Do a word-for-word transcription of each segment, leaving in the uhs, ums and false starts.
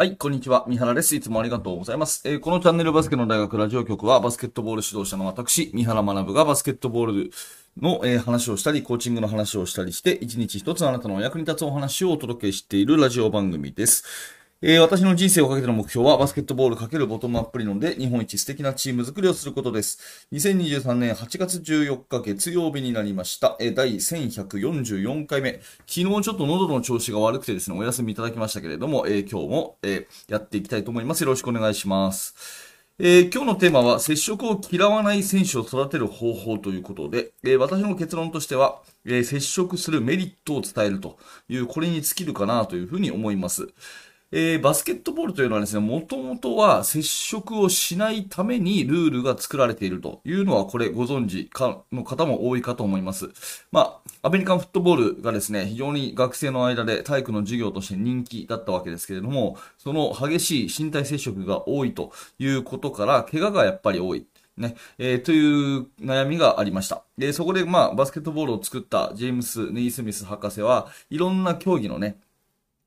はい、こんにちは。三原です。いつもありがとうございます。えー、このチャンネルバスケの大学ラジオ局は、バスケットボール指導者の私、三原学がバスケットボールの、えー、話をしたり、コーチングの話をしたりして、一日一つあなたのお役に立つお話をお届けしているラジオ番組です。えー、私の人生をかけての目標は、バスケットボール×ボトムアップ理論で、日本一素敵なチーム作りをすることです。にせんにじゅうさんねんはちがつじゅうよっか月曜日になりました。えー、だいせんひゃくよんじゅうよんかいめ。昨日ちょっと喉の調子が悪くてですね、お休みいただきましたけれども、えー、今日も、えー、やっていきたいと思います。よろしくお願いします。えー、今日のテーマは、接触を嫌わない選手を育てる方法ということで、えー、私の結論としては、えー、接触するメリットを伝えるという、これに尽きるかなというふうに思います。えー、バスケットボールというのはですね、もともとは接触をしないためにルールが作られているというのは、これご存知かの方も多いかと思います。まあ、アメリカンフットボールがですね、非常に学生の間で体育の授業として人気だったわけですけれども、その激しい身体接触が多いということから、怪我がやっぱり多い。ね、えー、という悩みがありました。で、そこでまあ、バスケットボールを作ったジェームス・ネイスミス博士はいろんな競技のね、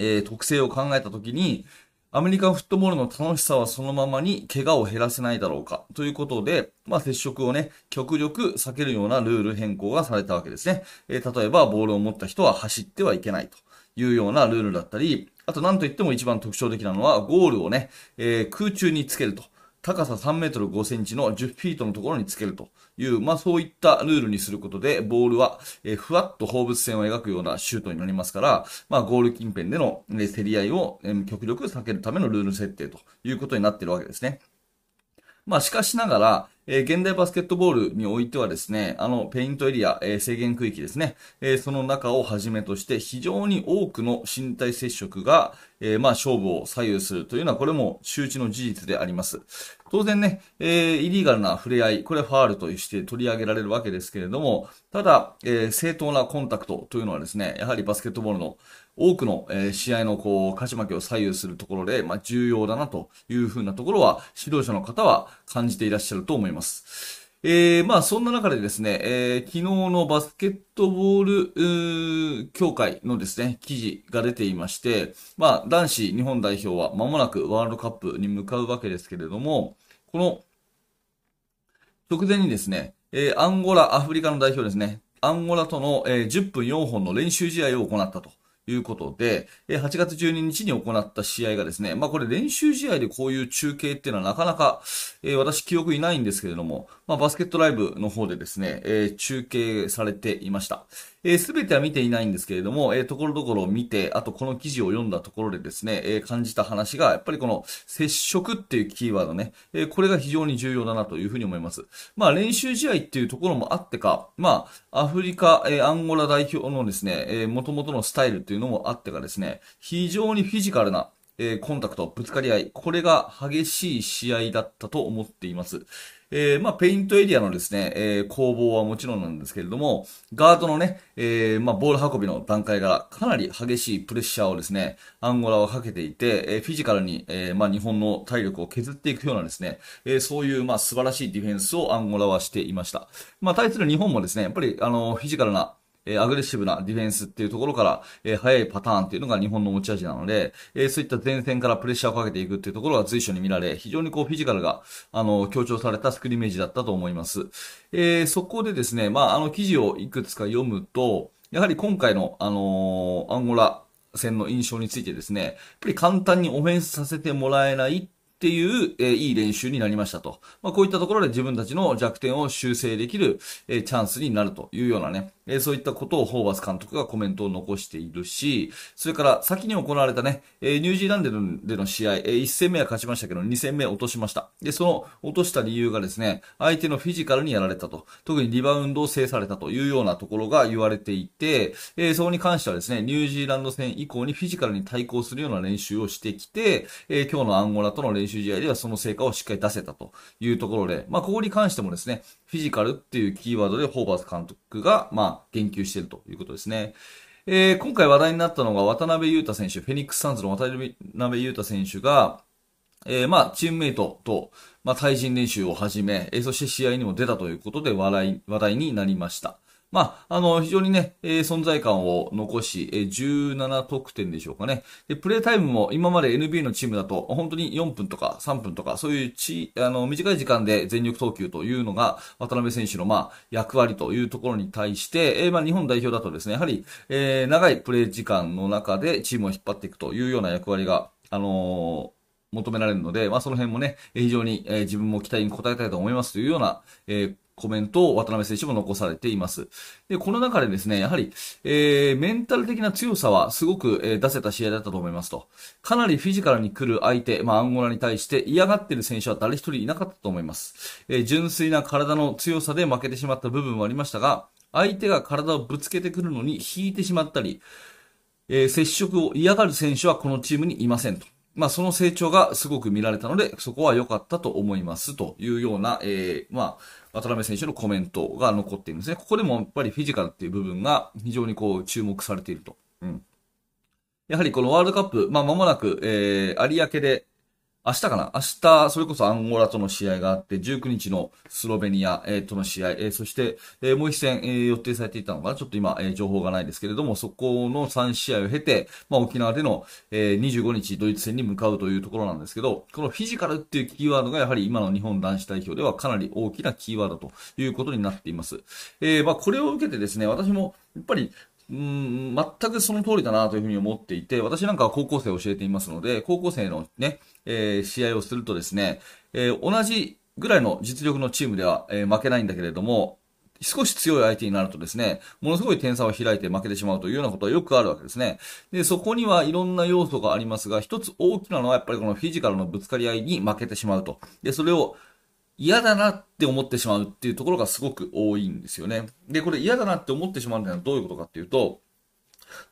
えー、特性を考えたときに、アメリカンフットボールの楽しさはそのままに怪我を減らせないだろうかということで、まあ接触をね、極力避けるようなルール変更がされたわけですね。えー、例えばボールを持った人は走ってはいけないというようなルールだったり、あと何といっても一番特徴的なのはゴールをね、えー、空中につけると。高ささんメートルごセンチのじゅうフィートのところにつけるという、まあそういったルールにすることで、ボールはふわっと放物線を描くようなシュートになりますから、まあゴール近辺での競り合いを極力避けるためのルール設定ということになっているわけですね。まあしかしながら、えー、現代バスケットボールにおいてはですね、あのペイントエリア、えー、制限区域ですね、えー、その中をはじめとして非常に多くの身体接触が、えー、まあ勝負を左右するというのはこれも周知の事実であります。当然ね、えー、イリーガルな触れ合い、これはファールとして取り上げられるわけですけれども、ただ、えー、正当なコンタクトというのはですね、やはりバスケットボールの多くの、えー、試合のこう勝ち負けを左右するところで、まあ、重要だなというふうなところは指導者の方は感じていらっしゃると思います。えー、まあそんな中でですね、えー、昨日のバスケットボール協会のですね記事が出ていまして、まあ男子日本代表は間もなくワールドカップに向かうわけですけれども、この直前にですね、えー、アンゴラアフリカの代表ですね、アンゴラとの、えー、じゅっぷんよんほんの練習試合を行ったと。いうことで、はちがつじゅうににちに行った試合がですね、まあこれ練習試合でこういう中継っていうのはなかなか、えー、私記憶いないんですけれども、まあバスケットライブの方でですね、えー、中継されていました。えー、すべては見ていないんですけれども、えー、ところどころ見て、あとこの記事を読んだところでですね、えー、感じた話が、やっぱりこの接触っていうキーワードね、えー、これが非常に重要だなというふうに思います。まあ練習試合っていうところもあってか、まあアフリカ、えー、アンゴラ代表のですね、えー、元々のスタイルっていうというのもあってかですね、非常にフィジカルな、えー、コンタクト、ぶつかり合い、これが激しい試合だったと思っています。えー、まあ、ペイントエリアのですね、えー、攻防はもちろんなんですけれども、ガードのね、えー、まあ、ボール運びの段階からかなり激しいプレッシャーをですね、アンゴラはかけていて、えー、フィジカルに、えー、まあ、日本の体力を削っていくようなですね、えー、そういう、まあ、素晴らしいディフェンスをアンゴラはしていました。まあ、対する日本もですね、やっぱり、あの、フィジカルなえー、アグレッシブなディフェンスっていうところから、えー、早いパターンっていうのが日本の持ち味なので、えー、そういった前線からプレッシャーをかけていくっていうところが随所に見られ、非常にこうフィジカルが、あの、強調されたスクリーメージだったと思います。えー、そこでですね、まあ、あの記事をいくつか読むと、やはり今回の、あのー、アンゴラ戦の印象についてですね、やっぱり簡単にオフェンスさせてもらえないっていう、えー、いい練習になりましたと。まあ、こういったところで自分たちの弱点を修正できる、えー、チャンスになるというようなね、えー、そういったことをホーバス監督がコメントを残しているし、それから先に行われたね、えー、ニュージーランドでの、での試合、えー、いっせんめは勝ちましたけどにせんめ落としました。で、その落とした理由がですね、相手のフィジカルにやられたと。特にリバウンドを制されたというようなところが言われていて、えー、そこに関してはですね、ニュージーランド戦以降にフィジカルに対抗するような練習をしてきて、えー、今日のアンゴラとの練習試合ではその成果をしっかり出せたというところで、まあ、ここに関してもですね、フィジカルっていうキーワードでホーバス監督が、まあ、言及しているということですね。えー、今回話題になったのが渡辺裕太選手、フェニックスサンズの渡辺裕太選手が、えー、まあ、チームメイトと、まあ、対人練習を始め、えー、そして試合にも出たということで話題、話題になりました。まあ、あの、非常にね、えー、存在感を残し、えー、じゅうななとくてんでしょうかね。で、プレータイムも今まで エヌビーエー のチームだと、本当によんぷんとかさんぷんとか、そういうち、あの、短い時間で全力投球というのが、渡辺選手の、まあ、役割というところに対して、えー、まあ、日本代表だとですね、やはり、えー、長いプレー時間の中でチームを引っ張っていくというような役割が、あのー、求められるので、まあ、その辺もね、非常に、えー、自分も期待に応えたいと思いますというような、えー、コメントを渡辺選手も残されています。で、この中でですね、やはり、えー、メンタル的な強さはすごく、えー、出せた試合だったと思いますと。かなりフィジカルに来る相手、まあ、アンゴラに対して嫌がっている選手は誰一人いなかったと思います。えー、純粋な体の強さで負けてしまった部分はありましたが、相手が体をぶつけてくるのに引いてしまったり、えー、接触を嫌がる選手はこのチームにいませんと。まあ、その成長がすごく見られたので、そこは良かったと思いますというような、えー、まあ、渡辺選手のコメントが残っているんですね。ここでもやっぱりフィジカルっていう部分が非常にこう注目されていると。うん。やはりこのワールドカップ、まあ、間もなく、えー、有明で、明日かな明日、それこそアンゴラとの試合があって、じゅうくにちのスロベニアとの試合、えー、そして、えー、もう一戦、えー、予定されていたのかなちょっと今、えー、情報がないですけれども、そこのさんしあいを経て、まあ、沖縄での、えー、にじゅうごにちドイツ戦に向かうというところなんですけど、このフィジカルっていうキーワードがやはり今の日本男子代表ではかなり大きなキーワードということになっています。えー、まあ、これを受けてですね、私もやっぱり、うん全くその通りだなというふうに思っていて、私なんかは高校生を教えていますので、高校生のね、えー、試合をするとですね、えー、同じぐらいの実力のチームでは、えー、負けないんだけれども、少し強い相手になるとですね、ものすごい点差を開いて負けてしまうというようなことはよくあるわけですね。で、そこにはいろんな要素がありますが、一つ大きなのはやっぱりこのフィジカルのぶつかり合いに負けてしまうと。で、それを嫌だなって思ってしまうっていうところがすごく多いんですよね。で、これ嫌だなって思ってしまうのはどういうことかっていうと、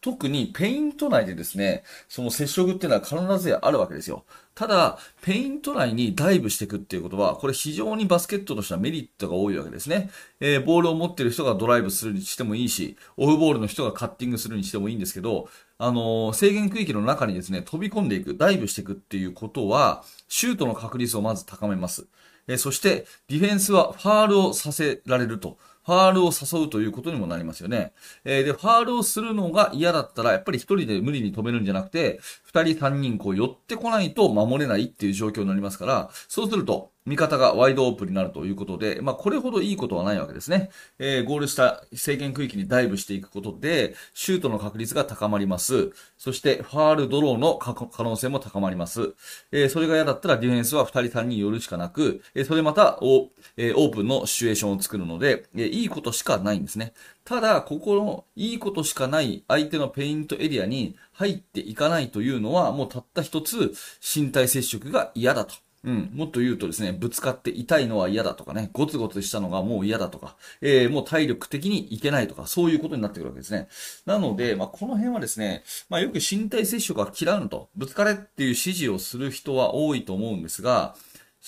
特にペイント内でですね、その接触っていうのは必ずあるわけですよ。ただ、ペイント内にダイブしていくっていうことは、これ非常にバスケットとしてはメリットが多いわけですね。えー、ボールを持っている人がドライブするにしてもいいし、オフボールの人がカッティングするにしてもいいんですけど、あのー、制限区域の中にですね、飛び込んでいく、ダイブしていくっていうことは、シュートの確率をまず高めます。えー、そして、ディフェンスはファールをさせられると。ファールを誘うということにもなりますよね。えー、で、ファールをするのが嫌だったら、やっぱり一人で無理に止めるんじゃなくて、二人三人こう寄ってこないと守れないっていう状況になりますから、そうすると、味方がワイドオープンになるということで、まあ、これほどいいことはないわけですね。えー、ゴールした制限区域にダイブしていくことで、シュートの確率が高まります。そして、ファールドローの可能性も高まります。えー、それが嫌だったらディフェンスは二人三人寄るしかなく、えー、それまたオ、えー、オープンのシチュエーションを作るので、えー、いいことしかないんですね。ただ、ここのいいことしかない相手のペイントエリアに入っていかないというのは、もうたった一つ身体接触が嫌だと。うん、もっと言うとですね、ぶつかって痛いのは嫌だとかね、ゴツゴツしたのがもう嫌だとか、えー、もう体力的にいけないとか、そういうことになってくるわけですね。なので、まあ、この辺はですね、まあ、よく身体接触は嫌うのと、ぶつかれっていう指示をする人は多いと思うんですが、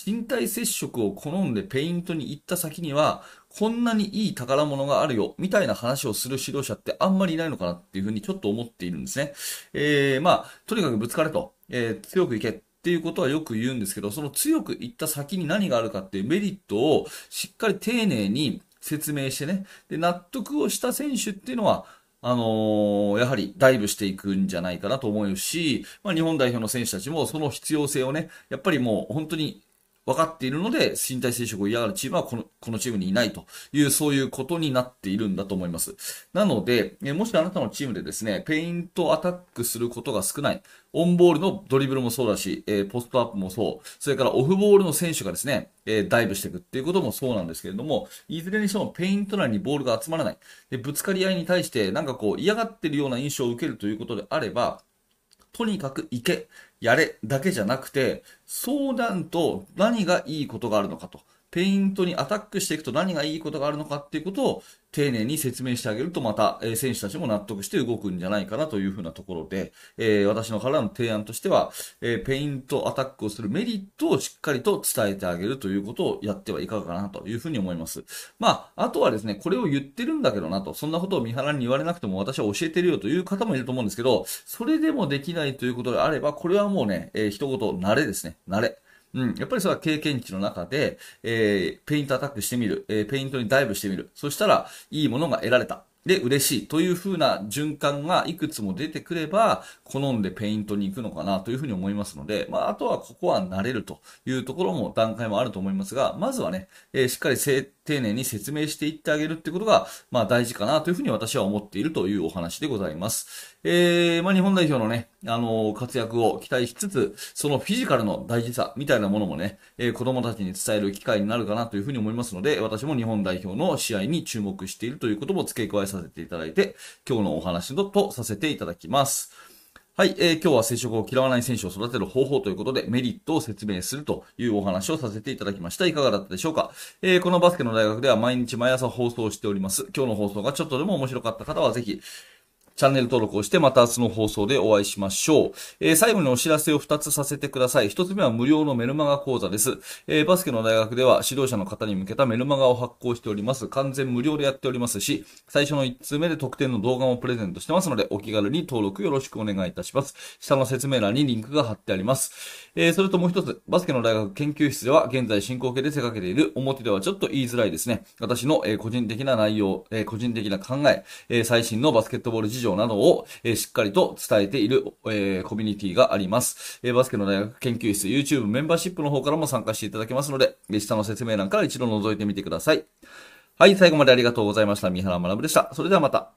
身体接触を好んでペイントに行った先には、こんなにいい宝物があるよ、みたいな話をする指導者ってあんまりいないのかなっていうふうにちょっと思っているんですね。えー、まあ、とにかくぶつかれと、えー、強くいけ。っていうことはよく言うんですけど、その強く言った先に何があるかっていうメリットをしっかり丁寧に説明してね、で納得をした選手っていうのは、あのー、やはりダイブしていくんじゃないかなと思うし、まあ、日本代表の選手たちもその必要性をね、やっぱりもう本当に分かっているので、身体接触を嫌がるチームはこの、このチームにいないという、そういうことになっているんだと思います。なので、もしあなたのチームでですね、ペイントアタックすることが少ない、オンボールのドリブルもそうだし、えー、ポストアップもそう、それからオフボールの選手がですね、えー、ダイブしていくっていうこともそうなんですけれども、いずれにしてもペイント内にボールが集まらない、でぶつかり合いに対してなんかこう嫌がっているような印象を受けるということであれば、とにかく行け、やれだけじゃなくて、相談と何がいいことがあるのかと、ペイントにアタックしていくと何がいいことがあるのかっていうことを丁寧に説明してあげると、また選手たちも納得して動くんじゃないかなというふうなところで、えー、私のからの提案としては、えー、ペイントアタックをするメリットをしっかりと伝えてあげるということをやってはいかがかなというふうに思います。まあ、あとはですね、これを言ってるんだけどなと、そんなことを三原に言われなくても私は教えてるよという方もいると思うんですけど、それでもできないということであれば、これはもうね、えー、一言、慣れですね、慣れ。うん、やっぱりそれは経験値の中で、えー、ペイントアタックしてみる、えー、ペイントにダイブしてみる、そしたらいいものが得られた。で、嬉しいという風な循環がいくつも出てくれば、好んでペイントに行くのかなという風に思いますので、まあ、あとはここは慣れるというところも段階もあると思いますが、まずはね、えー、しっかり丁寧に説明していってあげるってことが、まあ、大事かなという風に私は思っているというお話でございます。えー、まあ、日本代表のね、あのー、活躍を期待しつつ、そのフィジカルの大事さみたいなものもね、えー、子供たちに伝える機会になるかなという風に思いますので、私も日本代表の試合に注目しているということも付け加えさせていただいて、今日のお話のとさせていただきます。はい、えー、今日は接触を嫌わない選手を育てる方法ということでメリットを説明するというお話をさせていただきました。いかがだったでしょうか？えー、このバスケの大学では毎日毎朝放送しております。今日の放送がちょっとでも面白かった方はぜひ、チャンネル登録をしてまた明日の放送でお会いしましょう。えー、最後にお知らせをふたつさせてください。ひとつめは無料のメルマガ講座です。えー、バスケの大学では指導者の方に向けたメルマガを発行しております。完全無料でやっておりますし、最初のいち通目で特典の動画もプレゼントしてますので、お気軽に登録よろしくお願いいたします。下の説明欄にリンクが貼ってあります。えー、それともうひとつ、バスケの大学研究室では現在進行形で手掛けている、表ではちょっと言いづらいですね。私の、えー、個人的な内容、えー、個人的な考え、えー、最新のバスケットボール事情などをしっかりと伝えている、えー、コミュニティがあります、えー。バスケの大学研究室 YouTube メンバーシップの方からも参加していただけますので、下の説明欄から一度覗いてみてください。はい、最後までありがとうございました。三原学でした。それではまた。